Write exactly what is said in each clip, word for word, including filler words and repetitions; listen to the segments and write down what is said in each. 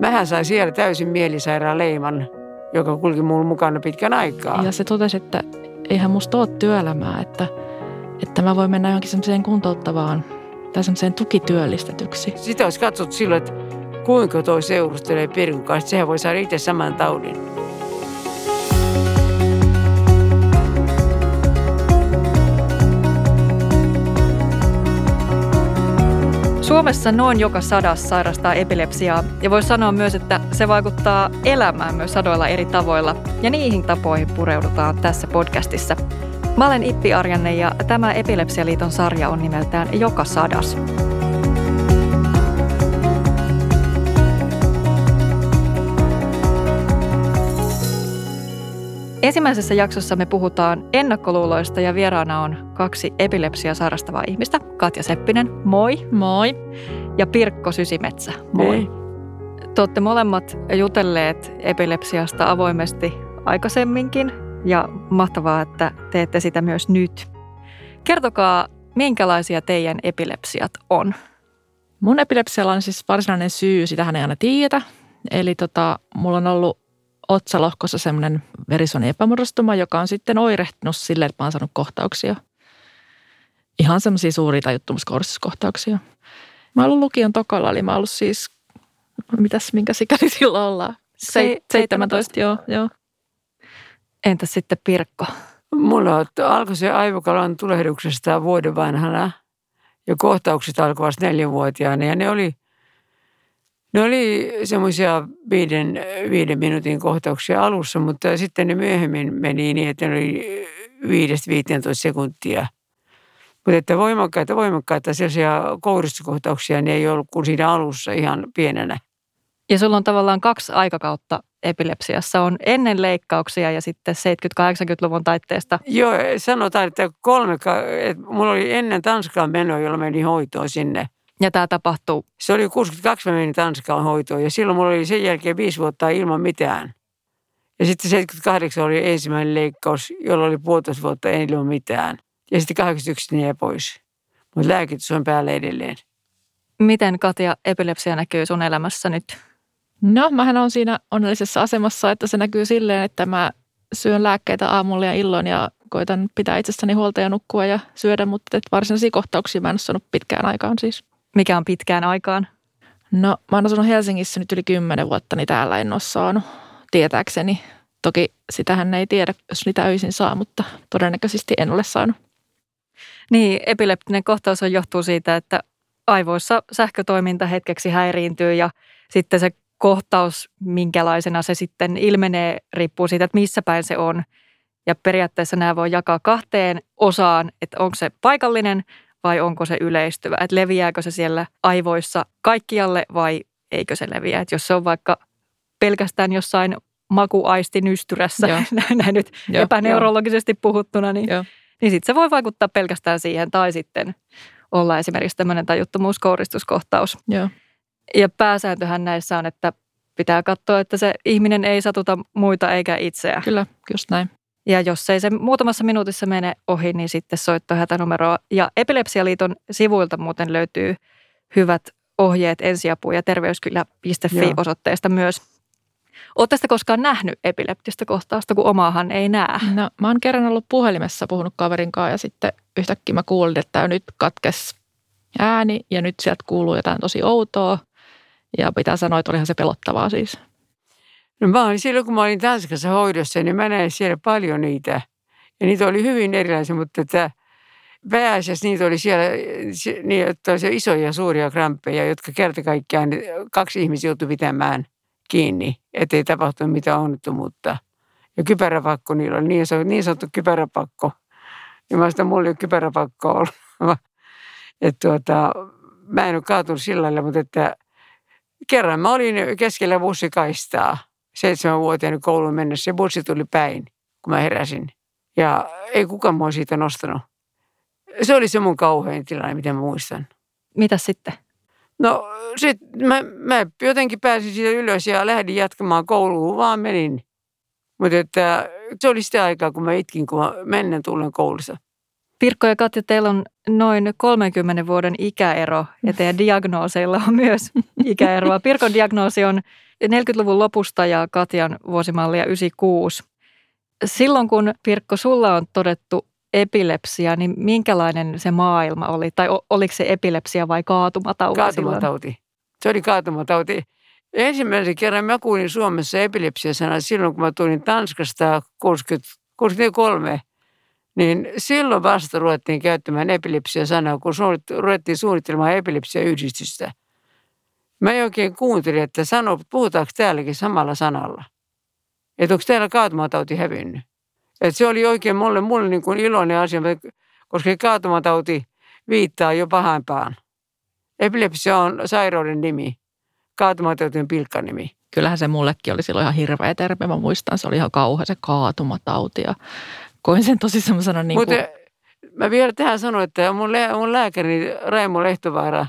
Mähän sain siellä täysin mielisairaan leiman, joka kulki mulla mukana pitkän aikaa. Ja se totesi, että eihän musta ole työelämää, että, että mä voin mennä johonkin semmoiseen kuntouttavaan tai semmoiseen tukityöllistetyksi. Sitä olisi katsottu silloin, että kuinka toi seurustelee Pirkon kanssa, sehän voi saada itse saman taudin. Suomessa noin joka sadas sairastaa epilepsiaa ja voi sanoa myös, että se vaikuttaa elämään myös sadoilla eri tavoilla ja niihin tapoihin pureudutaan tässä podcastissa. Mä olen Ippi Arjanne ja tämä Epilepsialiiton sarja on nimeltään Joka sadas. Ensimmäisessä jaksossa me puhutaan ennakkoluuloista ja vieraana on kaksi epilepsiaa sairastavaa ihmistä. Katja Seppinen, moi. Moi. Ja Pirkko Sysimetsä, moi. moi. Te olette molemmat jutelleet epilepsiasta avoimesti aikaisemminkin ja mahtavaa, että teette sitä myös nyt. Kertokaa, minkälaisia teidän epilepsiat on? Mun epilepsialla on siis varsinainen syy, sitähän ei aina tiedetä. Eli tota, mulla on ollut otsalohkossa semmoinen verisuoni epämuodostuma, joka on sitten oirehtinut silleen, että mä oon saanut kohtauksia. Ihan semmoisia suuria tajuttomuuskohdistuskohtauksia. Mä oon ollut lukion tokalla, eli mä oon ollut siis, mitäs, minkä sikäli silloin ollaan? seitsemäntoista, joo, joo. Entäs sitten Pirkko? Mulla alkoi se aivokalan tulehduksesta vuoden vanhana ja kohtaukset alkoivat neljävuotiaana ja ne oli Ne oli semmoisia viiden, viiden minuutin kohtauksia alussa, mutta sitten ne myöhemmin meni niin, että ne oli viidestä viiteentoista sekuntia. Mutta että voimakkaita, voimakkaita sellaisia kohdistuskohtauksia, ne ei ollut kuin siinä alussa ihan pienenä. Ja sulla on tavallaan kaksi aikakautta epilepsiassa. On ennen leikkauksia ja sitten seitsemänkymmentä-kahdeksankymmentäluvun taitteesta. Joo, sanotaan, että kolme, että mulla oli ennen Tanskaan menoa, jolla meni hoitoon sinne. Ja tämä tapahtuu? Se oli kuusikymmentäkaksi, mä menin Tanskaan hoitoon ja silloin mulla oli sen jälkeen viisi vuotta ilman mitään. Ja sitten seitsemänkymmentäkahdeksan oli ensimmäinen leikkaus, jolla oli puolitoista vuotta ilman mitään. Ja sitten kahdeksankymmentäyksi jäi pois. Mutta lääkitys on päällä edelleen. Miten, Katja, epilepsia näkyy sun elämässä nyt? No, mähän olen siinä onnellisessa asemassa, että se näkyy silleen, että mä syön lääkkeitä aamulla ja illoin ja koitan pitää itsestäni huolta ja nukkua ja syödä, mutta varsinaisia kohtauksia mä en ole saanut pitkään aikaan siis. Mikä on pitkään aikaan? No, mä oon asunut Helsingissä nyt yli kymmenen vuotta, niin täällä en ole saanut tietääkseni. Toki sitähän ei tiedä, jos niitä öisin saa, mutta todennäköisesti en ole saanut. Niin, epileptinen kohtaus on johtuu siitä, että aivoissa sähkötoiminta hetkeksi häiriintyy ja sitten se kohtaus, minkälaisena se sitten ilmenee, riippuu siitä, että missä päin se on. Ja periaatteessa nämä voi jakaa kahteen osaan, että onko se paikallinen vai onko se yleistyvä, että leviääkö se siellä aivoissa kaikkialle vai eikö se leviä. Että jos se on vaikka pelkästään jossain makuaistinystyrässä, näin nyt Joo. epäneurologisesti Joo. puhuttuna, niin, niin sitten se voi vaikuttaa pelkästään siihen tai sitten olla esimerkiksi tämmöinen tajuttomuuskohdistuskohtaus. Joo. Ja pääsääntöhän näissä on, että pitää katsoa, että se ihminen ei satuta muita eikä itseä. Kyllä, just näin. Ja jos ei se muutamassa minuutissa mene ohi, niin sitten soittaa hätänumeroa. Ja Epilepsialiiton sivuilta muuten löytyy hyvät ohjeet ensiapuun ja terveyskylä piste fi osoitteesta myös. Ootte sitä koskaan nähnyt epileptistä kohtausta, kun omaahan ei näe? No, mä oon kerran ollut puhelimessa puhunut kaverin kanssa ja sitten yhtäkkiä mä kuulin, että nyt katkesi ääni ja nyt sieltä kuuluu jotain tosi outoa. Ja pitää sanoa, että olihan se pelottavaa siis. No mä olin silloin, kun mä olin Tanskassa hoidossa, niin mä näin siellä paljon niitä. Ja niitä oli hyvin erilaisia, mutta että pääasiassa niitä oli siellä niitä isoja suuria kramppeja, jotka kerta kaikkiaan kaksi ihmistä joutui pitämään kiinni, ettei tapahtunut mitään onnettomuutta. Ja kypäräpakko niillä oli, niin sanottu, niin sanottu kypäräpakko. Ja mä sanoin, mulla ei ole kypäräpakkoa ollut. Että tuota, mä en ole kaatunut sillä lailla, mutta että kerran mä olin keskellä bussikaistaa. Seitsemänvuotiaana kouluun mennessä ja bussi tuli päin, kun mä heräsin. Ja ei kukaan mua siitä nostanut. Se oli se mun kauhein tilanne, mitä mä muistan. Mitäs sitten? No sit mä, mä jotenkin pääsin siitä ylös ja lähdin jatkamaan kouluun, vaan menin. Mutta se oli sitä aikaa, kun mä itkin, kun mä menen tullen koulussa. Pirkko ja Katja, teillä on noin kolmenkymmenen vuoden ikäero ja teidän diagnooseilla on myös ikäeroa. Pirkon diagnoosi on neljäkymmentäluvun lopusta ja Katjan vuosimallia yhdeksänkymmentäkuusi. Silloin kun Pirkko sulla on todettu epilepsia, niin minkälainen se maailma oli? Tai oliko se epilepsia vai kaatumatauti? Kaatumatauti. Silloin? Se oli kaatumatauti. Ensimmäisen kerran mä kuulin Suomessa epilepsia-sanaa silloin, kun mä tulin Tanskasta kuusikymmentäkolme. Niin silloin vasta ruvettiin käyttämään epilepsia-sanaa, kun ruvettiin suunnittelemaan epilepsia-yhdistystä. Mä oikein kuuntelin, että sano, puhutaanko täälläkin samalla sanalla. Että onko täällä kaatumatauti hävinnyt. Että se oli oikein mulle, mulle niin kuin iloinen asia, koska kaatumatauti viittaa jo pahampaan. Epilepsia on sairauden nimi, kaatumatauti on pilkkan nimi. Kyllähän se mullekin oli silloin ihan hirveä termi. Mä muistan, se oli ihan kauhea se kaatumatauti ja koin sen tosi semmoisena niin kuin... Mutta mä vielä tähän sanon, että mun, lä- mun lääkäri Raimo Lehtovaara,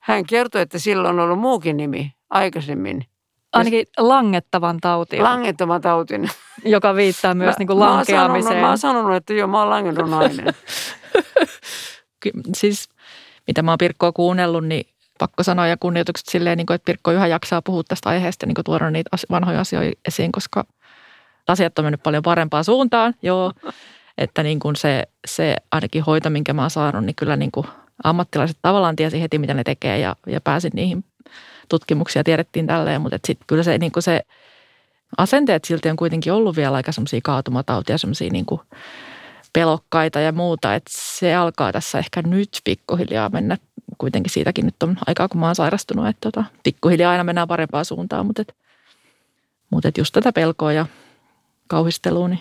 hän kertoi, että sillä on ollut muukin nimi aikaisemmin. Ainakin langettavan tautin. Langettavan tautin. Joka viittaa myös mä, niin kuin lankeamiseen. Mä oon sanonut, sanonut, että joo, mä oon langennunainen. Siis mitä mä oon Pirkkoa kuunnellut, niin pakko sanoa ja kunnioitukset silleen, että Pirkko yhä jaksaa puhua tästä aiheesta, niin kuin tuoda niitä vanhoja asioita esiin, koska asiat on mennyt paljon parempaan suuntaan. Joo, että niin kuin se, se ainakin hoito, minkä mä oon saanut, niin kyllä niin kuin ammattilaiset tavallaan tiesi heti, mitä ne tekee ja, ja pääsin niihin tutkimuksia tiedettiin tälleen, mutta sitten kyllä se, niin kuin se asenteet silti on kuitenkin ollut vielä aika semmoisia kaatumatautia, semmoisia niin kuin pelokkaita ja muuta, että se alkaa tässä ehkä nyt pikkuhiljaa mennä. Kuitenkin siitäkin nyt on aikaa, kun mä oon sairastunut, että tota, pikkuhiljaa aina mennään parempaan suuntaan, mutta, et, mutta et just tätä pelkoa ja kauhistelua. Niin.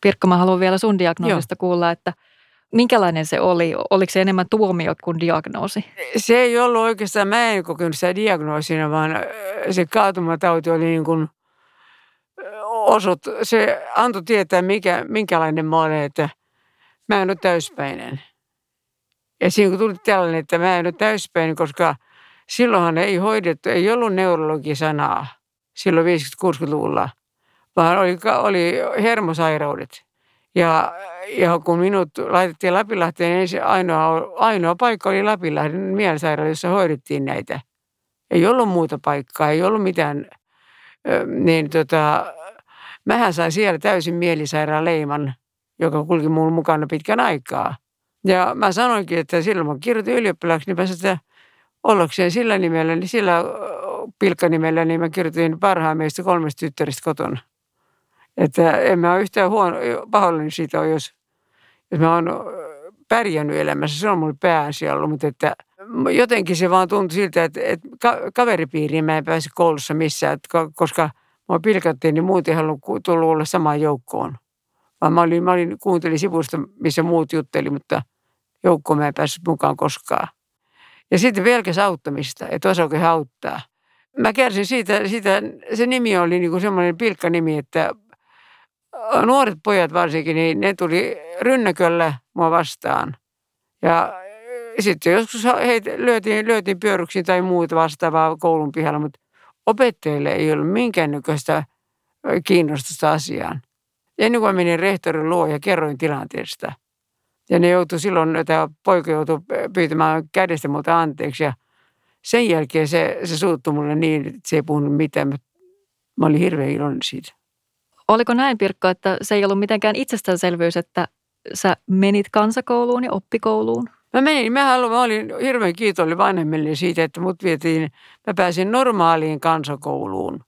Pirkko, mä haluan vielä sun diagnoosista Joo. kuulla, että minkälainen se oli? Oliko se enemmän tuomio kuin diagnoosi? Se ei ollut oikeastaan, mä en kokenut sitä diagnoosina, vaan se kaatumatauti oli niin kuin osot. Se antoi tietää, mikä, minkälainen mä olen, että mä en ole täyspäinen. Ja siinä kun tuli tällainen, että mä en ole täyspäinen, koska silloinhan ei hoidettu, ei ollut neurologisanaa silloin viisikymmentä-kuusikymmentäluvulla, vaan oli, oli hermosairaudet. Ja, ja kun minut laitettiin Lapinlahteen, niin ainoa, ainoa paikka oli Lapinlahden mielisairaala, jossa hoidettiin näitä. Ei ollut muuta paikkaa, ei ollut mitään. Niin tota, mähän sain siellä täysin mielisairaan leiman, joka kulki minun mukana pitkän aikaa. Ja mä sanoinkin, että silloin kun kirjoitin ylioppilaaksi, niin mä sitä ollakseen sillä nimellä, niin sillä pilkkanimellä, niin mä kirjoitin parhaan meistä kolmesta tyttäristä kotona. Että en mä ole yhtään huono, pahoillani siitä on, jos, jos mä oon pärjännyt elämässä. Se on mulle pääasia ollut, mutta että jotenkin se vaan tuntui siltä, että, että kaveripiiriin mä en pääse koulussa missään, että koska mua pilkattiin, niin muut ei halunnut tullut olla samaan joukkoon. Vaan mä, olin, mä olin, kuuntelin sivusta, missä muut jutteli, mutta joukkoon mä en päässyt mukaan koskaan. Ja sitten pelkäs auttamista, että osaako he auttaa. Mä kärsin siitä, siitä se nimi oli niin kuin semmoinen pilkkanimi, että nuoret pojat varsinkin, niin ne tuli rynnäköllä mua vastaan. Ja sitten joskus heitä lyötiin, lyötiin pyöryksiin tai muuta vastaavaa koulun pihalla, mutta opettajille ei ollut minkäännäköistä kiinnostusta asiaan. Ennen kuin menin rehtorin luo ja kerroin tilanteesta. Ja ne joutui silloin, tämä poika joutui pyytämään kädestä multa anteeksi. Ja sen jälkeen se, se suuttui mulle niin, että se ei puhunut mitään. Mä olin hirveän iloinen siitä. Oliko näin, Pirkko, että se ei ollut mitenkään itsestäänselvyys, että sä menit kansakouluun ja oppikouluun? Mä menin. Mä, haluan, mä olin hirveän kiitollinen vanhemmille siitä, että mut vietiin. Mä pääsin normaaliin kansakouluun.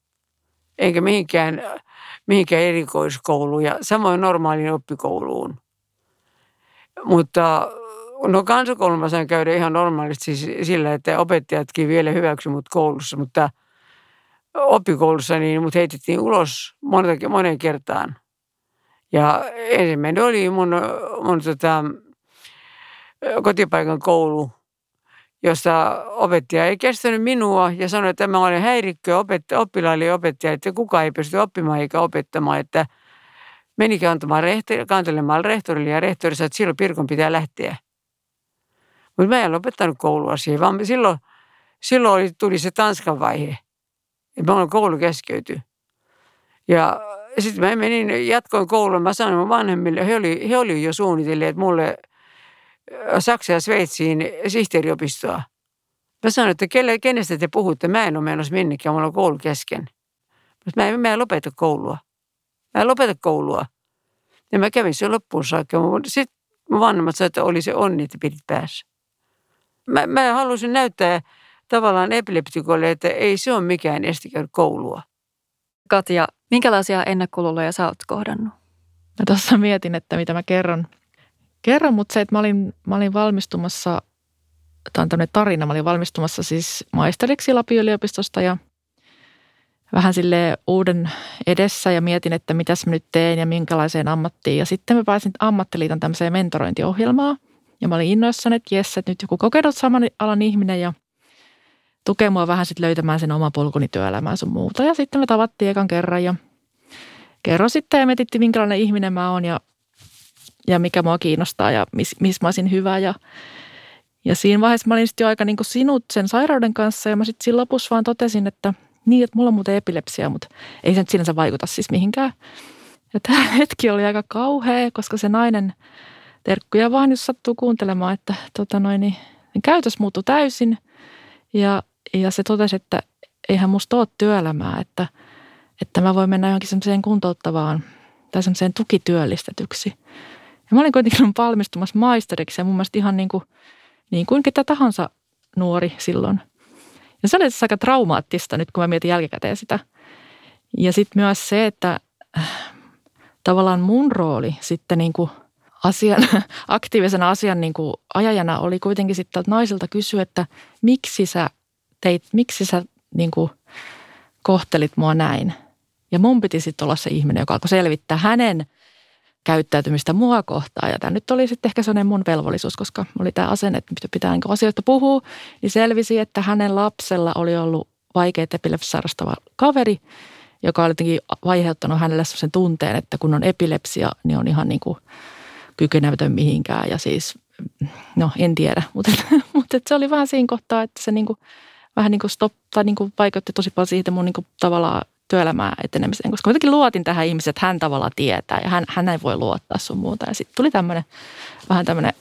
Enkä mihinkään, mihinkään erikoiskouluun ja samoin normaaliin oppikouluun. Mutta no kansakoulun mä sain käydä ihan normaalisti sillä, että opettajatkin vielä hyväksy mut koulussa, mutta oppikoulussa niin mut heitettiin ulos monta, monen kertaan. Ja ensimmäinen oli mun, mun tota, kotipaikan koulu, jossa opettaja ei kestänyt minua ja sanoi, että mä olen häirikkö oppilaille ja opettaja, että kukaan ei pysty oppimaan eikä opettamaan, että meni kantamaan rehtori, kantelemaan rehtorille ja rehtori sanoi, että silloin Pirkon pitää lähteä. Mutta mä en lopettanut koulua siihen, vaan silloin, silloin oli, tuli se Tanskan vaihe, että mä olen koulu keskeyty. Ja sitten mä menin, jatkoin koulua, mä sanoin mun vanhemmille, he olivat oli jo suunnitelleet mulle Saksa ja Sveitsiin sihteeriopistoa. Mä sanoin, että kenestä te puhutte? Mä en ole menossa minnekään, mulla on koulu kesken. Mutta mä, mä en lopeta koulua. Mä en lopeta koulua. Ja mä kävin sen loppuun saakka. Sitten mun vanhemmat sanoivat, että oli se onni, että pidit päässä. Mä, mä halusin näyttää tavallaan epileptikolle, että ei se ole mikään este käydä koulua. Katja, minkälaisia ennakkoluuloja sä oot kohdannut? Mä tuossa mietin, että mitä mä kerron. Kerron, mutta se, että mä olin, mä olin valmistumassa, tämä on tämmöinen tarina, mä olin valmistumassa siis maisteriksi Lapin yliopistosta ja vähän silleen uuden edessä ja mietin, että mitäs mä nyt teen ja minkälaiseen ammattiin. Ja sitten mä pääsin ammattiliiton tämmöiseen mentorointiohjelmaan ja mä olin innoissani, että jes, että nyt joku kokenut saman alan ihminen ja tukee mua vähän sitten löytämään sen oman polkuni työelämään sun muuta. Ja sitten me tavattiin ekan kerran ja kerron sitten ja mietittiin, minkälainen ihminen mä oon ja ja mikä mua kiinnostaa ja missä mis mä olisin hyvä. Ja, ja siinä vaiheessa mä olin sitten jo aika niin kuin sinut sen sairauden kanssa. Ja mä sitten siinä lopussa vaan totesin, että niin, että mulla on muuten epilepsia, mutta ei se nyt sinänsä vaikuta siis mihinkään. Ja tämä hetki oli aika kauhea, koska se nainen terkkuja vaan, jos sattuu kuuntelemaan, että tota noin, niin käytös muuttui täysin. Ja, ja se totesi, että eihän musta ole työelämää, että, että mä voin mennä johonkin semmoiseen kuntouttavaan tai semmoiseen tukityöllistetyksi. Ja mä olin kuitenkin valmistumassa maisteriksi ja mun mielestä ihan niin kuin, niin kuin ketä tahansa nuori silloin. Ja se oli aika traumaattista nyt, kun mä mietin jälkikäteen sitä. Ja sitten myös se, että tavallaan mun rooli sitten niin kuin asian, aktiivisena asian niin kuin ajajana oli kuitenkin sitten naisilta kysyä, että miksi sä teit, miksi sä niin kuin kohtelit mua näin. Ja mun piti sitten olla se ihminen, joka alkoi selvittää hänen käyttäytymistä mua kohtaan. Ja tämä nyt oli sitten ehkä sellainen mun velvollisuus, koska oli tämä asenne, että mitä pitää asioista puhua. Niin selvisi, että hänen lapsella oli ollut vaikea epilepsia sairastava kaveri, joka oli jotenkin vaiheuttanut hänelle sellaisen tunteen, että kun on epilepsia, niin on ihan niin kuin kykenemätön mihinkään. Ja siis, no en tiedä, mutta, mutta se oli vähän siinä kohtaa, että se niin kuin, vähän niin kuin stop, tai niin kuin vaikeutti tosi paljon siitä mun niin kuin tavallaan työelämään etenemiseen, koska jotenkin luotin tähän ihmiseen, että hän tavallaan tietää ja hän, hän ei voi luottaa sun muuta. Ja sitten tuli tämmöinen, vähän tämmöinen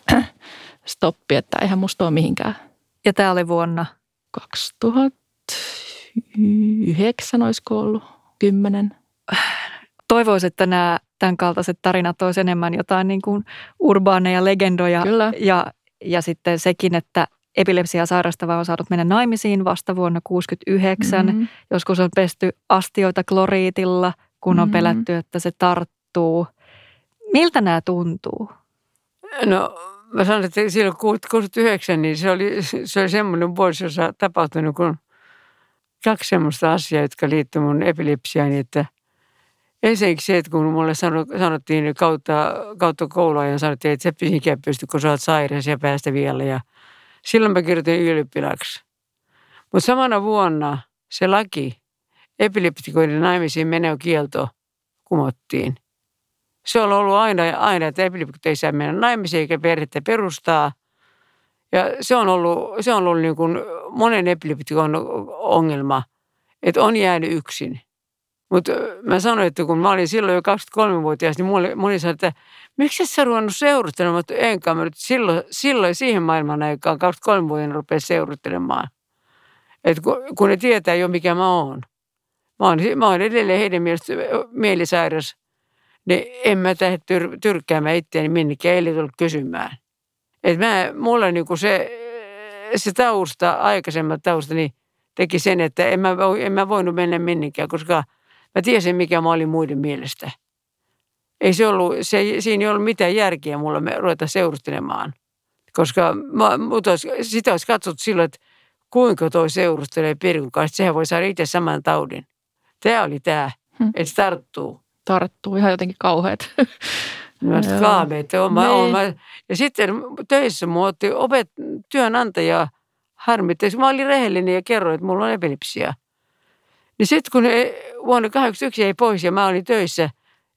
stoppi, että eihän musta ole mihinkään. Ja tää oli vuonna? kaksituhattayhdeksän olisiko ollut, kymmenen. Toivoisin, että nämä tämän kaltaiset tarinat olisi enemmän jotain niin kuin urbaaneja legendoja. Kyllä. Ja, ja sitten sekin, että epilepsiaa sairastava on saanut mennä naimisiin vasta vuonna kuusikymmentäyhdeksän. Mm-hmm. Joskus on pesty astioita kloriitilla, kun on mm-hmm. pelätty, että se tarttuu. Miltä nämä tuntuu? No, mä sanon, että silloin kuusikymmentäyhdeksän, niin se oli, se oli semmoinen vuosi, jossa tapahtunut kun kaksi semmoista asiaa, jotka liittyy mun epilepsiaani. Että ensinnäkin se, että kun mulle sanottiin kautta, kautta koulua ja sanottiin, että se pisinkään pysty, kun sä oot sairas ja päästä vielä ja silloin mä kirjoitin ylioppilaksi. Mutta samana vuonna se laki, epileptikoiden naimisiin menokielto, kumottiin. Se on ollut aina ja aina, että epileptikot ei saa mennä naimisiin eikä perhettä perustaa. Ja se on ollut, se on ollut niin kuin monen epileptikon ongelma, että on jäänyt yksin. Mutta mä sanoin, että kun mä olin silloin jo kaksikymmentäkolmevuotias, niin mulle, mulle sanoi, että miksi sä ruvennut seurustelemaan? Mutta enkä mä nyt silloin, silloin siihen maailman aikaan kaksikymmentäkolmevuotiaana rupeaa seurustelemaan. Että kun, kun ne tietää jo, mikä mä oon. Mä oon, mä oon edelleen heidän mielestä mielisairas. Niin en mä tähde tyr, tyrkkäämään itseäni minnekään, ei tullut kysymään. Että mä, mulla niinku se, se tausta, aikaisemmat tausta, niin teki sen, että en mä, en mä voinut mennä minnekään, koska mä tiesin, mikä mä olin muiden mielestä. Ei se ollut, se, siinä ei ollut mitään järkeä mulla me ruveta seurustelemaan. Koska mä, mut olis, sitä olisi katsottu silloin, että kuinka toi seurustelee Pirkon kanssa. Sehän voi saada itse saman taudin. Tämä oli tämä, hmm. että se tarttuu. Tarttuu, ihan jotenkin kauheat. Mä sitten kaameet. Ja sitten töissä mun otti opet, työnantaja harmitteeksi. Mä olin rehellinen ja kerroin, että mulla on epilepsia. Niin sitten kun vuonna kahdeksankymmentäyksi jäi pois ja mä olin töissä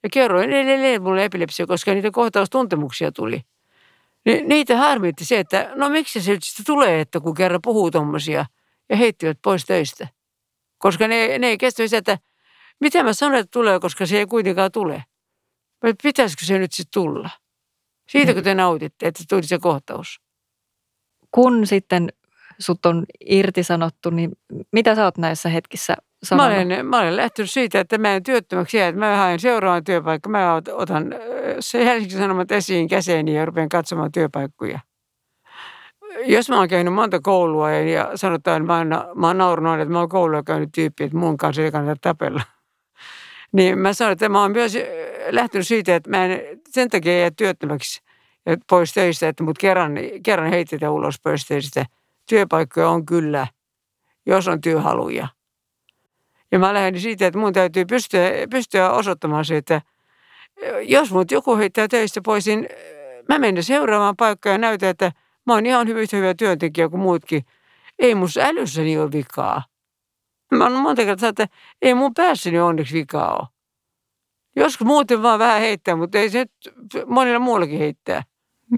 ja kerroin edelleen mulle epilepsia, koska niitä kohtaustuntemuksia tuli. Niin niitä harmitti se, että no miksi se nyt sitten tulee, että kun kerran puhuu tommosia ja heittivät pois töistä. Koska ne, ne ei kestä sitä, että mitä mä sanon, että tulee, koska se ei kuitenkaan tule. Vai pitäisikö se nyt sitten tulla? Siitäkö te nautitte, että tuli se kohtaus? Kun sitten sut on irtisanottu, niin mitä sä oot näissä hetkissä sanonut? Mä olen, mä olen lähtenyt siitä, että mä en työttömäksi jää, että mä haen seuraavan työpaikkaa. Mä otan se Helsingin Sanomat esiin käseeni ja rupean katsomaan työpaikkoja. Jos mä oon käynyt monta koulua ja, ja sanotaan, että mä oon, mä oon naurunut, että mä oon koulua käynyt tyyppi, että mun kanssa ei kannata tapella. Niin mä sanon, että mä oon myös lähtenyt siitä, että mä en sen takia jää työttömäksi pois töistä, että mut kerran, kerran heitetään ulos pois töistä. Työpaikkoja on kyllä, jos on työhaluja. Ja mä lähden siitä, että mun täytyy pystyä, pystyä osoittamaan se, että jos mut joku heittää töistä pois, niin mä menen seuraavaan paikkaan ja näytän, että mä oon ihan hyvin hyvä työntekijä kuin muutkin. Ei mun älyssäni ole vikaa. Mä oon monta kertaa, että ei mun päässäni onneksi vikaa ole. Joskus muuten vaan vähän heittää, mutta ei se nyt monilla muullakin heittää.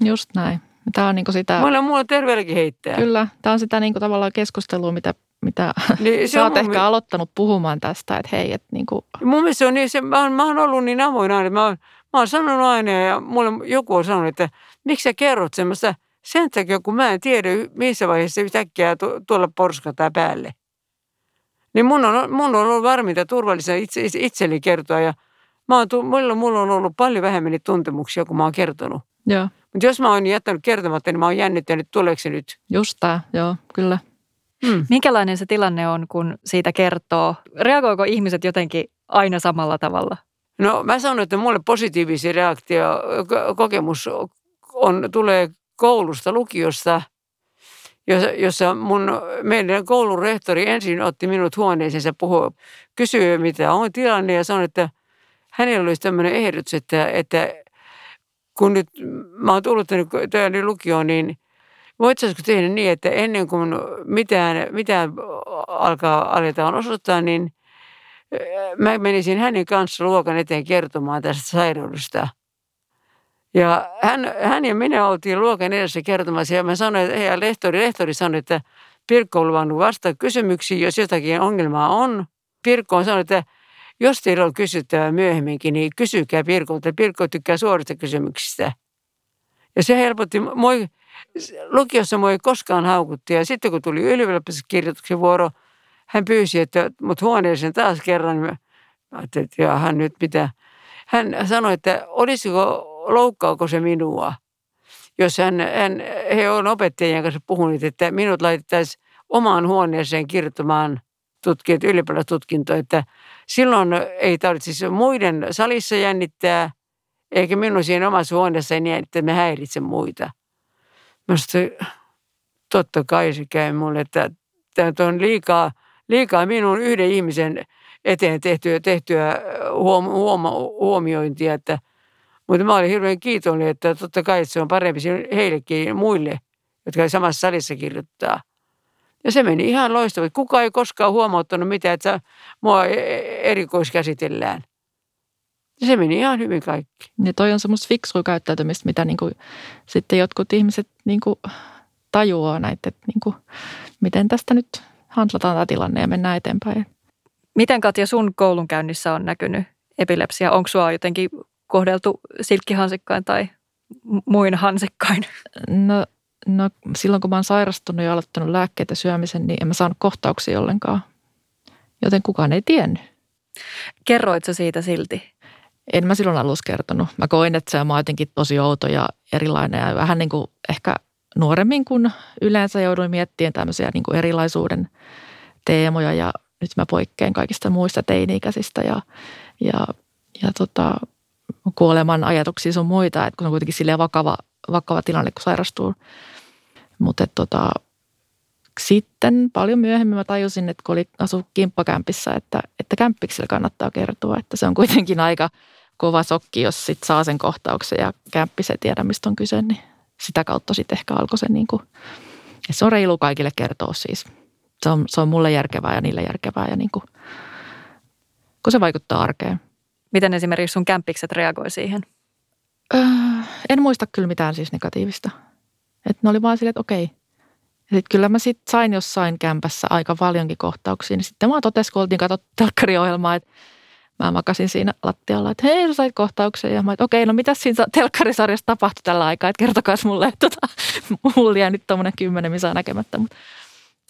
Just näin. Tämä on niinku sitä... Monilla muulla terveelläkin heittää. Kyllä. Tämä on sitä niinku tavallaan keskustelua, mitä, mitä niin, sä oot ehkä mielestä... aloittanut puhumaan tästä, että hei, että niinku... Mun mielestä se on niin, se, mä, oon, mä oon ollut niin avoin aina, että mä oon, mä oon sanonut aina ja mulle joku on sanonut, että miksi sä kerrot semmoista... Sen takia, kun mä en tiedä, missä vaiheessa yhtäkkiä tuolla porskataan päälle. Niin mun on, mun on ollut varminta turvallisena itse, itse, itselleni kertoa. Ja mä oon, mulla, mulla on ollut paljon vähemmän tuntemuksia, kun mä oon kertonut. Mutta jos mä oon jättänyt kertomatta, niin mä oon jännittänyt, tuleeko nyt. Just tää, joo, kyllä. Hmm. Minkälainen se tilanne on, kun siitä kertoo? Reagoiko ihmiset jotenkin aina samalla tavalla? No mä sanon, että mulle positiivisia reaktio, kokemus on, tulee... koulusta, lukiosta, jossa mun, meidän koulun rehtori ensin otti minut huoneeseensa puhua, kysyi, mitä on tilanne, ja sanoi, että hänellä olisi tämmöinen ehdotus, että, että kun nyt mä oon tullut tänne lukioon, niin voitaisiinko tehdä niin, että ennen kuin mitään, mitään alkaa, aletaan osoittaa, niin mä menisin hänen kanssa luokan eteen kertomaan tästä sairaudesta. Ja hän, hän ja minä oltiin luokan edessä kertomassa ja mä sanoin, että hei, lehtori, lehtori sanoi, että Pirkko on luvannut vastata kysymyksiin, jos jotakin ongelmaa on. Pirkko on sanonut, että jos teillä on kysyttävää myöhemminkin, niin kysykää Pirkolta. Pirkko tykkää suorista kysymyksistä. Ja se helpotti. Mua, lukiossa mua ei koskaan haukuttu ja sitten kun tuli ylioppilaskirjoituksen vuoro, hän pyysi, että mut huoneeseen taas kerran. Mä ajattelin, että jaha, nyt mitä. Hän sanoi, että olisiko... loukkaako se minua, jos hän, hän, he on opettajien kanssa puhunut, että minut laitettaisiin omaan huoneeseen kirjoittamaan tutkijat, ylioppilastutkintoa, että silloin ei tarvitsisi muiden salissa jännittää, eikä minun siinä omassa huoneessa niin, että me häiritse muita. Mä sanoin, totta kai se käy mulle, että tämä on liikaa, liikaa minun yhden ihmisen eteen tehtyä, tehtyä huom, huom, huomiointia, että mutta mä olin hirveän kiitollinen, että totta kai se on parempi heillekin muille, jotka samassa salissa kirjoittaa. Ja se meni ihan loistavasti. Kukaan ei koskaan huomauttanut mitään, että mua erikoiskäsitellään. Ja se meni ihan hyvin kaikki. Ja toi on semmoista fiksua käyttäytymistä, mitä niinku, sitten jotkut ihmiset niinku, tajuaa näitä, että niinku, miten tästä nyt handlataan tämä tilanne ja mennään eteenpäin. Miten Katja sun koulunkäynnissä on näkynyt epilepsia? Onko sua jotenkin... kohdeltu silkkihansikkain tai muin hansikkain? No, no silloin, kun mä oon sairastunut ja aloittanut lääkkeitä syömisen, niin en mä saanut kohtauksia ollenkaan. Joten kukaan ei tiennyt. Kerroit sä siitä silti? En mä silloin alussa kertonut. Mä koin, että se mä oon jotenkin tosi outo ja erilainen ja vähän niin kuin ehkä nuoremmin kuin yleensä jouduin miettimään tämmöisiä niin kuin erilaisuuden teemoja ja nyt mä poikkean kaikista muista teini-ikäisistä ja, ja, ja tota... kuoleman ajatuksia on muita, että kun se on kuitenkin silleen vakava, vakava tilanne, kun sairastuu. Mutta tota, sitten paljon myöhemmin mä tajusin, että kun oli asu kimppakämpissä, että, että kämppiksillä kannattaa kertoa, että se on kuitenkin aika kova sokki, jos sit saa sen kohtauksen ja kämppis ei tiedä, mistä on kyse, niin sitä kautta sitten ehkä alkoi se niin kuin, että se on reilu kaikille kertoa siis. Se on, se on mulle järkevää ja niille järkevää ja niin kuin, kun se vaikuttaa arkeen. Miten esimerkiksi sun kämppikset reagoi siihen? Öö, en muista kyllä mitään siis negatiivista. Että ne oli vaan silleen, että okei. Ja sitten kyllä mä sitten sain jossain kämpässä aika paljonkin kohtauksia. Niin sitten mä totesin, kun oltiin katsottu telkkariohjelmaa, että mä makasin siinä lattialla, että hei, sä sait kohtauksen. Ja mä että okei, no mitä siinä telkkarisarjassa tapahtui tällä aikaa, että kertokaa mulle, että tota, mulla jää nyt tommonen kymmenen missä näkemättä. Mutta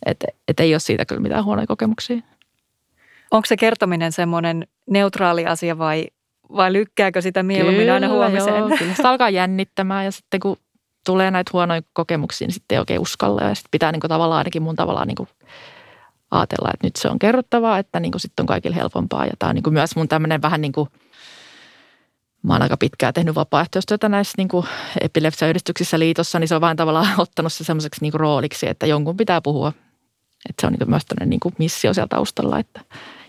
et, et ei ole siitä kyllä mitään huonoja kokemuksia. Onko se kertominen semmoinen neutraali asia vai, vai lykkääkö sitä mieluummin kyllä, aina huomiseen? Joo, kyllä sitä alkaa jännittämään ja sitten kun tulee näitä huonoja kokemuksia, niin sitten ei oikein uskalla. Ja sitten pitää niinku tavallaan ainakin mun tavallaan niinku ajatella, että nyt se on kerrottavaa, että niinku sitten on kaikille helpompaa. Ja tämä on niinku myös mun tämmöinen vähän niin kuin, mä oon aika pitkään tehnyt vapaaehtoistyötä näissä niinku epilepsiayhdistyksissä liitossa, niin se on vähän tavallaan ottanut se semmoiseksi niinku rooliksi, että jonkun pitää puhua. Että se on niinku myös tämmöinen niinku missio siellä taustalla, että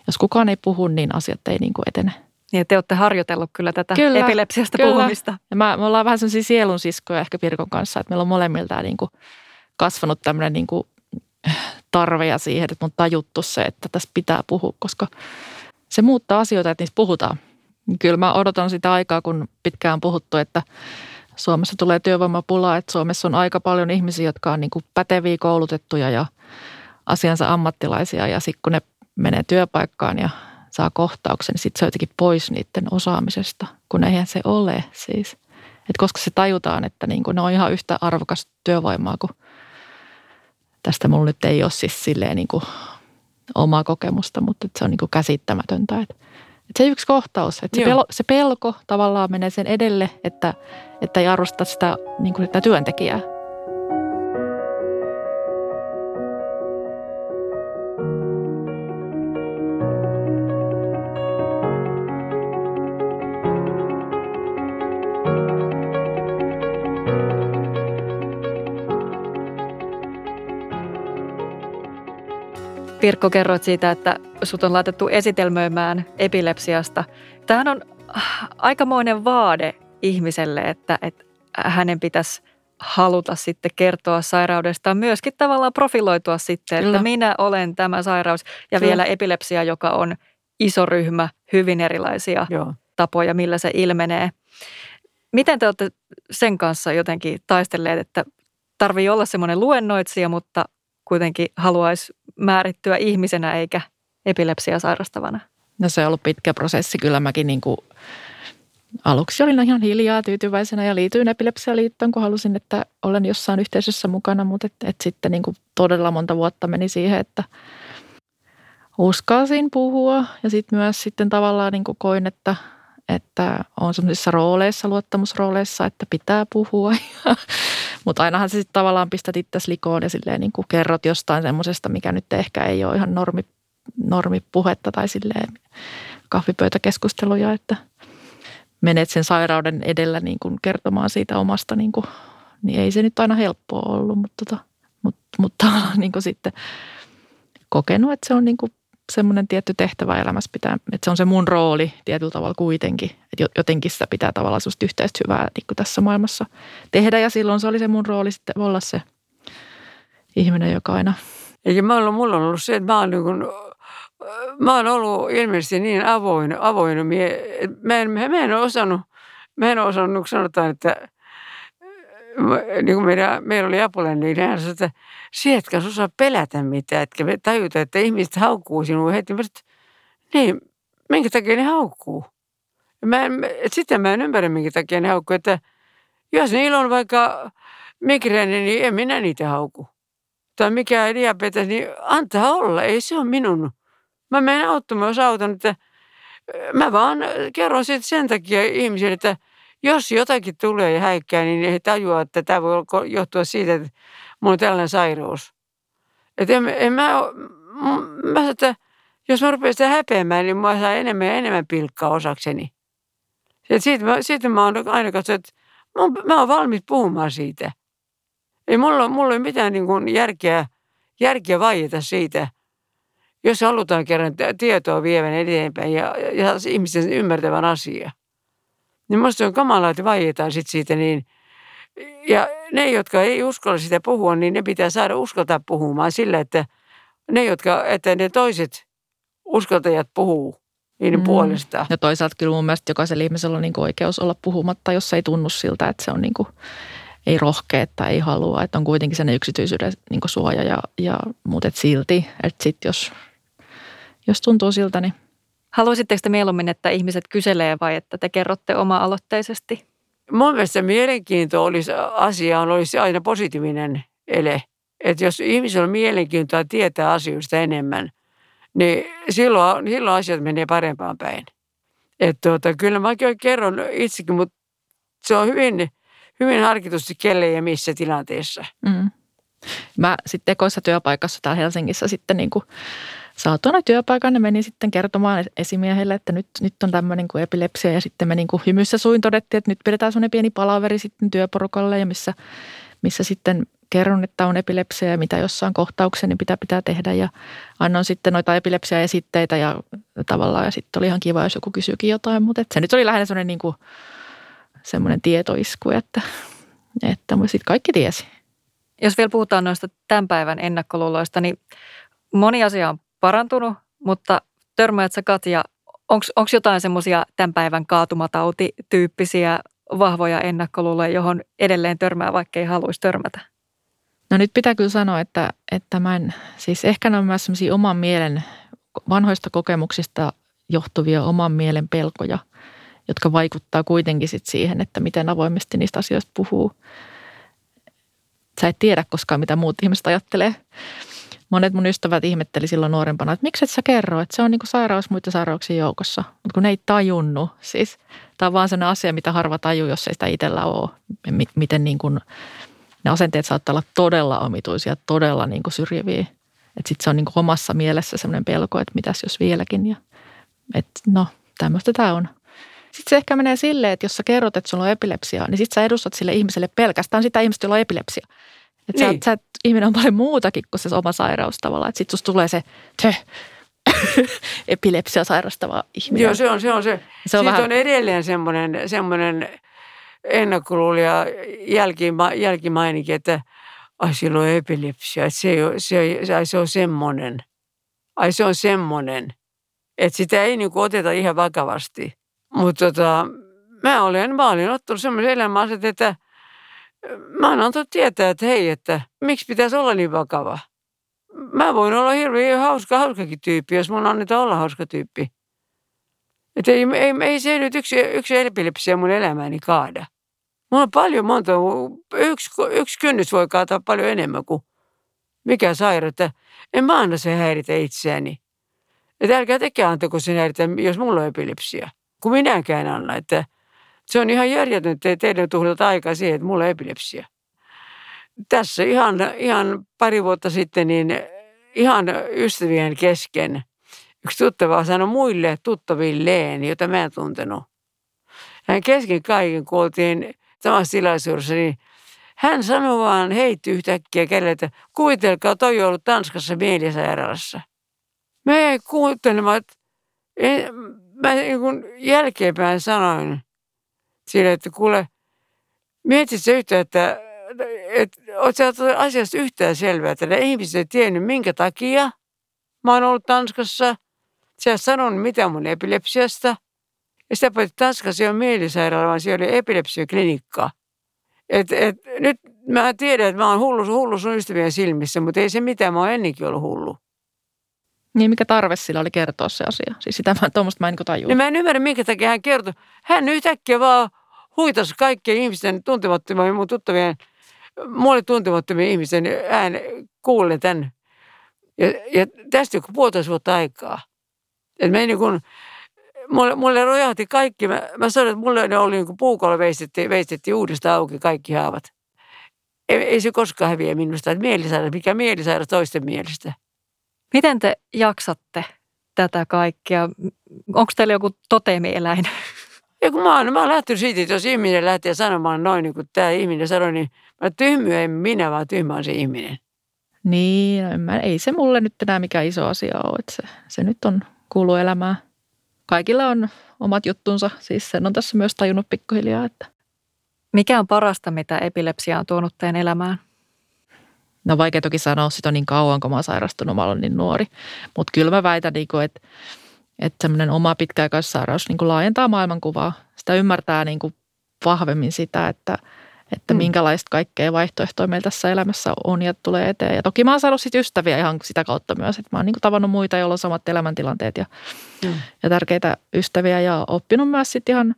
jos kukaan ei puhu, niin asiat ei niinku etene. Ja te olette harjoitellut kyllä tätä kyllä, epilepsiasta kyllä. puhumista. Ja mä, me ollaan vähän semmoisia sielunsiskoja ehkä Pirkon kanssa, että meillä on molemmiltaan niinku kasvanut tämmöinen niinku tarveja siihen, että me on tajuttu se, että tässä pitää puhua, koska se muuttaa asioita, että niistä puhutaan. Kyllä mä odotan sitä aikaa, kun pitkään on puhuttu, että Suomessa tulee työvoimapula, että Suomessa on aika paljon ihmisiä, jotka on niinku päteviä, koulutettuja ja asiansa ammattilaisia ja sitten kun ne menee työpaikkaan ja saa kohtauksen, niin sitten se on jotenkin pois niiden osaamisesta, kun eihän se ole siis. Et koska se tajutaan, että niinku ne on ihan yhtä arvokasta työvoimaa kuin tästä mulla nyt ei ole siis silleen niinku omaa kokemusta, mutta se on niinku käsittämätöntä. Et, et se yksi kohtaus, että se, pelko, se pelko tavallaan menee sen edelle, että, että ei arvosta sitä, niinku sitä työntekijää. Pirkko, kerroit siitä, että sut on laitettu esitelmöimään epilepsiasta. Tämähän on aikamoinen vaade ihmiselle, että, että hänen pitäisi haluta sitten kertoa sairaudestaan. Myöskin tavallaan profiloitua sitten, että Kyllä. minä olen tämä sairaus. Ja Kyllä. vielä epilepsia, joka on iso ryhmä, hyvin erilaisia Joo. tapoja, millä se ilmenee. Miten te olette sen kanssa jotenkin taistelleet, että tarvii olla semmoinen luennoitsija, mutta kuitenkin haluaisi määrittyä ihmisenä eikä epilepsia sairastavana? No se on ollut pitkä prosessi. Kyllä mäkin niin kuin aluksi olin ihan hiljaa tyytyväisenä ja liityin Epilepsialiittoon, kun halusin, että olen jossain yhteisössä mukana, mutta et, et sitten niin kuin todella monta vuotta meni siihen, että uskalsin puhua ja sitten myös sitten tavallaan niin kuin koin, että että on semmoisissa rooleissa, luottamusrooleissa, että pitää puhua. Mutta ainahan se sitten tavallaan pistät itseäsi likoon ja silleen niin kuin kerrot jostain semmoisesta, mikä nyt ehkä ei ole ihan normi, normipuhetta tai silleen kahvipöytäkeskusteluja, että menet sen sairauden edellä niin kuin kertomaan siitä omasta, niin, kuin, niin ei se nyt aina helppoa ollut, mutta, tota, mutta, mutta niin kuin sitten kokenut, että se on niin kuin semmoinen tietty tehtävä elämässä pitää, että se on se mun rooli tietyllä tavalla kuitenkin, että jotenkin sitä pitää tavallaan sellaista yhteistä hyvää niin kuin tässä maailmassa tehdä ja silloin se oli se mun rooli sitten olla se ihminen, joka aina. Eikä mä ollut, mulla on ollut se, että mä oon, niin kuin, mä oon ollut ilmeisesti niin avoin, avoin mie, että mä en, mä en ole osannut, mä en ole osannut sanotaan, että niin kuin meillä, meillä oli apulainen, niin hän sanoi, että sinä etkä osaa pelätä mitään, etkä tajuta, että ihmiset haukkuu sinua heti. Mä sanoin, niin, minkä takia ne haukkuu? Mä en, sitä mä en ymmärrä, minkä takia ne haukkuu, että jos niillä on vaikka migreeni, niin en minä niitä hauku. Tai mikä diabetes, niin antaa olla, ei se ole minun. Mä menen auttamaan, jos autan, että mä vaan kerron sitten sen takia ihmisille, että jos jotakin tulee ja häikkää, niin he tajua, että tämä voi johtua siitä, että minulla on tällainen sairaus. Että en, en mä, mä sanon, että jos mä rupean sitä häpeämään, niin minua saa enemmän ja enemmän pilkkaa osakseni. Et siitä, siitä mä oon aina katsonut, että mä oon valmis puhumaan siitä. Ei mulla, mulla ei mitään niin kuin järkeä, järkeä vaieta siitä, jos halutaan kerran tietoa vievän eteenpäin ja, ja ihmisten ymmärtävän asiaa. Niin musta on kamalaa, että vaietaan sit siitä niin. Ja ne, jotka ei uskalla sitä puhua, niin ne pitää saada uskaltaa puhumaan sillä, että ne, jotka, että ne toiset uskaltajat puhuu niiden mm. puolesta. Ja toisaalta kyllä mun mielestä jokaisella ihmisellä on niin kuin oikeus olla puhumatta, jos ei tunnu siltä, että se on niin kuin, ei rohkea tai ei halua. Että on kuitenkin sen yksityisyyden niin kuin suoja ja, ja muut, että silti. Että sit jos, jos tuntuu siltä, niin Haluaisitteko te mieluummin, että ihmiset kyselee vai että te kerrotte oma-aloitteisesti? Mun mielestä mielenkiinto olisi, asiaan olisi aina positiivinen ele. Että jos ihmisellä on mielenkiintoa tietää asioista enemmän, niin silloin, silloin asiat menee parempaan päin. Että tuota, kyllä mäkin kerron itsekin, mutta se on hyvin, hyvin harkitusti kelle ja missä tilanteessa. Mm. Mä sitten ekoissa työpaikassa täällä Helsingissä sitten niin kuin saatuana työpaikan ja menin sitten kertomaan esimiehelle, että nyt, nyt on tämmöinen kuin epilepsia ja sitten me niin kuin hymyssä suin todettiin, että nyt pidetään semmoinen pieni palaveri sitten työporukalle ja missä, missä sitten kerron, että on epilepsia ja mitä jossain kohtauksia, niin pitää pitää tehdä ja annoin sitten noita epilepsiaesitteitä ja tavallaan ja sitten oli ihan kiva, jos joku kysyykin jotain, mutta se nyt oli lähinnä semmoinen, niin kuin, semmoinen tietoisku, että, että sitten kaikki tiesi. Jos vielä puhutaan noista tämän päivän ennakkoluuloista, niin moni asia on parantunut, mutta törmäät sä Katja, onko jotain semmoisia tämän päivän kaatumatauti-tyyppisiä vahvoja ennakkoluuloja, johon edelleen törmää, vaikka ei haluaisi törmätä? No nyt pitää kyllä sanoa, että, että mä en, siis ehkä ne on myös semmoisia oman mielen, vanhoista kokemuksista johtuvia oman mielen pelkoja, jotka vaikuttaa kuitenkin sit siihen, että miten avoimesti niistä asioista puhuu. Sä et tiedä koskaan, mitä muut ihmiset ajattelee. Monet mun ystävät ihmetteli silloin nuorempana, että miksi et sä kerro, että se on niin kuin sairaus muiden sairauksien joukossa. Mutta kun ne ei tajunnut, siis tämä on vaan sellainen asia, mitä harva tajuu, jos ei sitä itsellä ole. Miten niin kuin, ne asenteet saattaa olla todella omituisia, todella niin kuin syrjiviä. Että sitten se on niin kuin omassa mielessä sellainen pelko, että mitäs jos vieläkin. Ja, että no, tämmöistä tämä on. Sitten se ehkä menee silleen, että jos sä kerrot, että sulla on epilepsiaa, niin sitten sä edustat sille ihmiselle pelkästään sitä ihmistä, jolla on epilepsia. Että niin. sä, sä, ihminen on paljon muutakin kuin se oma sairaus tavallaan. Että sitten susta tulee se epilepsia sairastava ihminen. Joo, se on se. On se. se on sitten vähän on edelleen semmoinen, semmoinen ennakkoluulija jälkima, jälkimainikin, että ai silloin on epilepsia, että se, se, se, se on semmoinen. Ai se on semmoinen. Että sitä ei niinku oteta ihan vakavasti. Mutta tota, mä, olen, mä olin ottanut semmoisen elämäaset, että mä oon antanut tietää, että hei, että miksi pitäisi olla niin vakava. Mä voin olla hirveän hauska, hauskakin tyyppi, jos mun annetaan olla hauska tyyppi. Että ei, ei, ei se nyt yksi, yksi epilepsia mun elämääni kaada. Mulla on paljon monta, yksi, yksi kynnys voi kaataa paljon enemmän kuin mikä sairaus. En mä anna sen häiritä itseäni. Että älkää tekään antako sen häiritä, jos mulla on epilepsia. Kun minäkään anna, että se on ihan järjetöntä te- teidän tuhlata aikaa siihen, että mulla on epilepsia. Tässä ihan, ihan pari vuotta sitten, niin ihan ystävien kesken yksi tuttava sanoi muille tuttavilleen, jota mä en tuntenut. Hän kesken kaiken, kun oltiin samassa tilaisuudessa, niin hän sanoi vaan, heitti yhtäkkiä kädellä, että kuvitelkaa, toi on ollut Tanskassa mielisairaalassa. Mä jäin kuuntelemaan, että en, mä kun jälkeenpäin sanoin sille, että kuule, mietit sä yhtään, että, että oot sä asiasta yhtään selvää, että ne ihmiset ei tiennyt minkä takia mä oon ollut Tanskassa. Sä oot sanonut mitä mun epilepsiasta. Ja sitä paitsi Tanskassa ei ole mielisairaala, vaan siellä oli epilepsiaklinikka. Et, et, nyt mä tiedän, että mä oon hullu, hullu sun ystävien silmissä, mutta ei se mitään, mä oon ennenkin ollut hullu. Niin, mikä tarve sillä oli kertoa se asia? Siis sitä mä, tuommoista mä en niin tajua. Niin mä en ymmärrä, minkä takia hän kertoi. Hän yhtäkkiä vaan huitasi kaikkien ihmisten tuntemattomia, mun tuttavien, mulle tuntemattomia ihmisten äänen kuulle tämän. Ja, ja tästä joku puolitoista vuotta aikaa. Et mä niin kuin, mulle, mulle rojahti kaikki. Mä, mä sanoin, että mulle ne oli niin kuin puukolla veistettiin, veistettiin uudestaan auki kaikki haavat. Ei, ei se koskaan häviä minusta, että mielisairaus, mikä mielisairaus toisten mielestä. Miten te jaksatte tätä kaikkea? Onko teillä joku totemieläin? Ja kun mä oon, mä oon lähtenyt siitä, että jos ihminen lähtee sanomaan noin, niin kuin tämä ihminen sanoi, niin mä tyhmyä en minä, vaan tyhmä on se ihminen. Niin, no mä, ei se mulle nyt enää mikään iso asia ole. Että se, se nyt on kuuluu elämään. Kaikilla on omat juttunsa, siis sen on tässä myös tajunnut pikkuhiljaa. Että mikä on parasta, mitä epilepsia on tuonut teidän elämään? No vaikea toki sanoa, sitä on niin kauan, kun mä oon sairastunut, mä olen niin nuori. Mutta kyllä mä väitän, että, että semmoinen oma pitkäaikaissairaus laajentaa maailmankuvaa. Sitä ymmärtää vahvemmin sitä, että, että mm. minkälaista kaikkea vaihtoehtoja meillä tässä elämässä on ja tulee eteen. Ja toki mä oon saanut sit ystäviä ihan sitä kautta myös, että mä oon niinku tavannut muita, joilla on samat elämäntilanteet ja, mm. ja tärkeitä ystäviä ja oppinut myös sit ihan,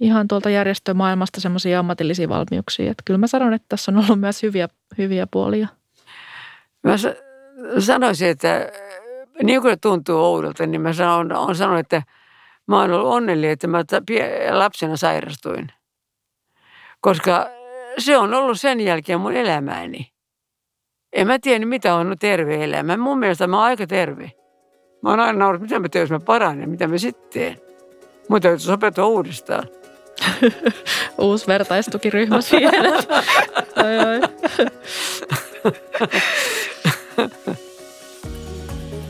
ihan tuolta järjestömaailmasta semmoisia ammatillisia valmiuksia. Että kyllä mä sanon, että tässä on ollut myös hyviä, hyviä puolia. Mä sanoisin, että niin kuin tuntuu oudolta, niin mä sanon, on sanonut, että mä oon ollut onnellinen, että mä lapsena sairastuin, koska se on ollut sen jälkeen mun elämäni. En mä tiennyt, mitä on terve elämä. Mun mielestä mä oon aika terve. Mä oon aina ollut, mitä mä teen, jos mä paranen, mitä mä sitten teen. Mun täytyy sopeutua uudestaan. Uusi vertaistukiryhmä siellä. Ai, ai.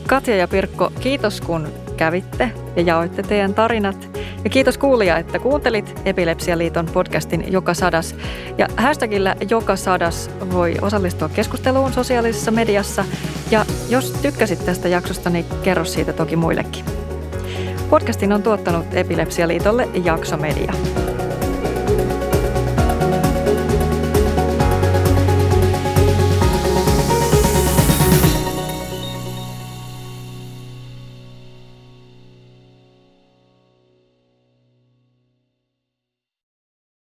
Katja ja Pirkko, kiitos kun kävitte ja jaoitte teidän tarinat. Ja kiitos kuulija, että kuuntelit Epilepsialiiton podcastin Joka sadas. Ja hashtagillä Joka sadas voi osallistua keskusteluun sosiaalisessa mediassa. Ja jos tykkäsit tästä jaksosta, niin kerro siitä toki muillekin. Podcastin on tuottanut Epilepsialiitolle Jaksomedia.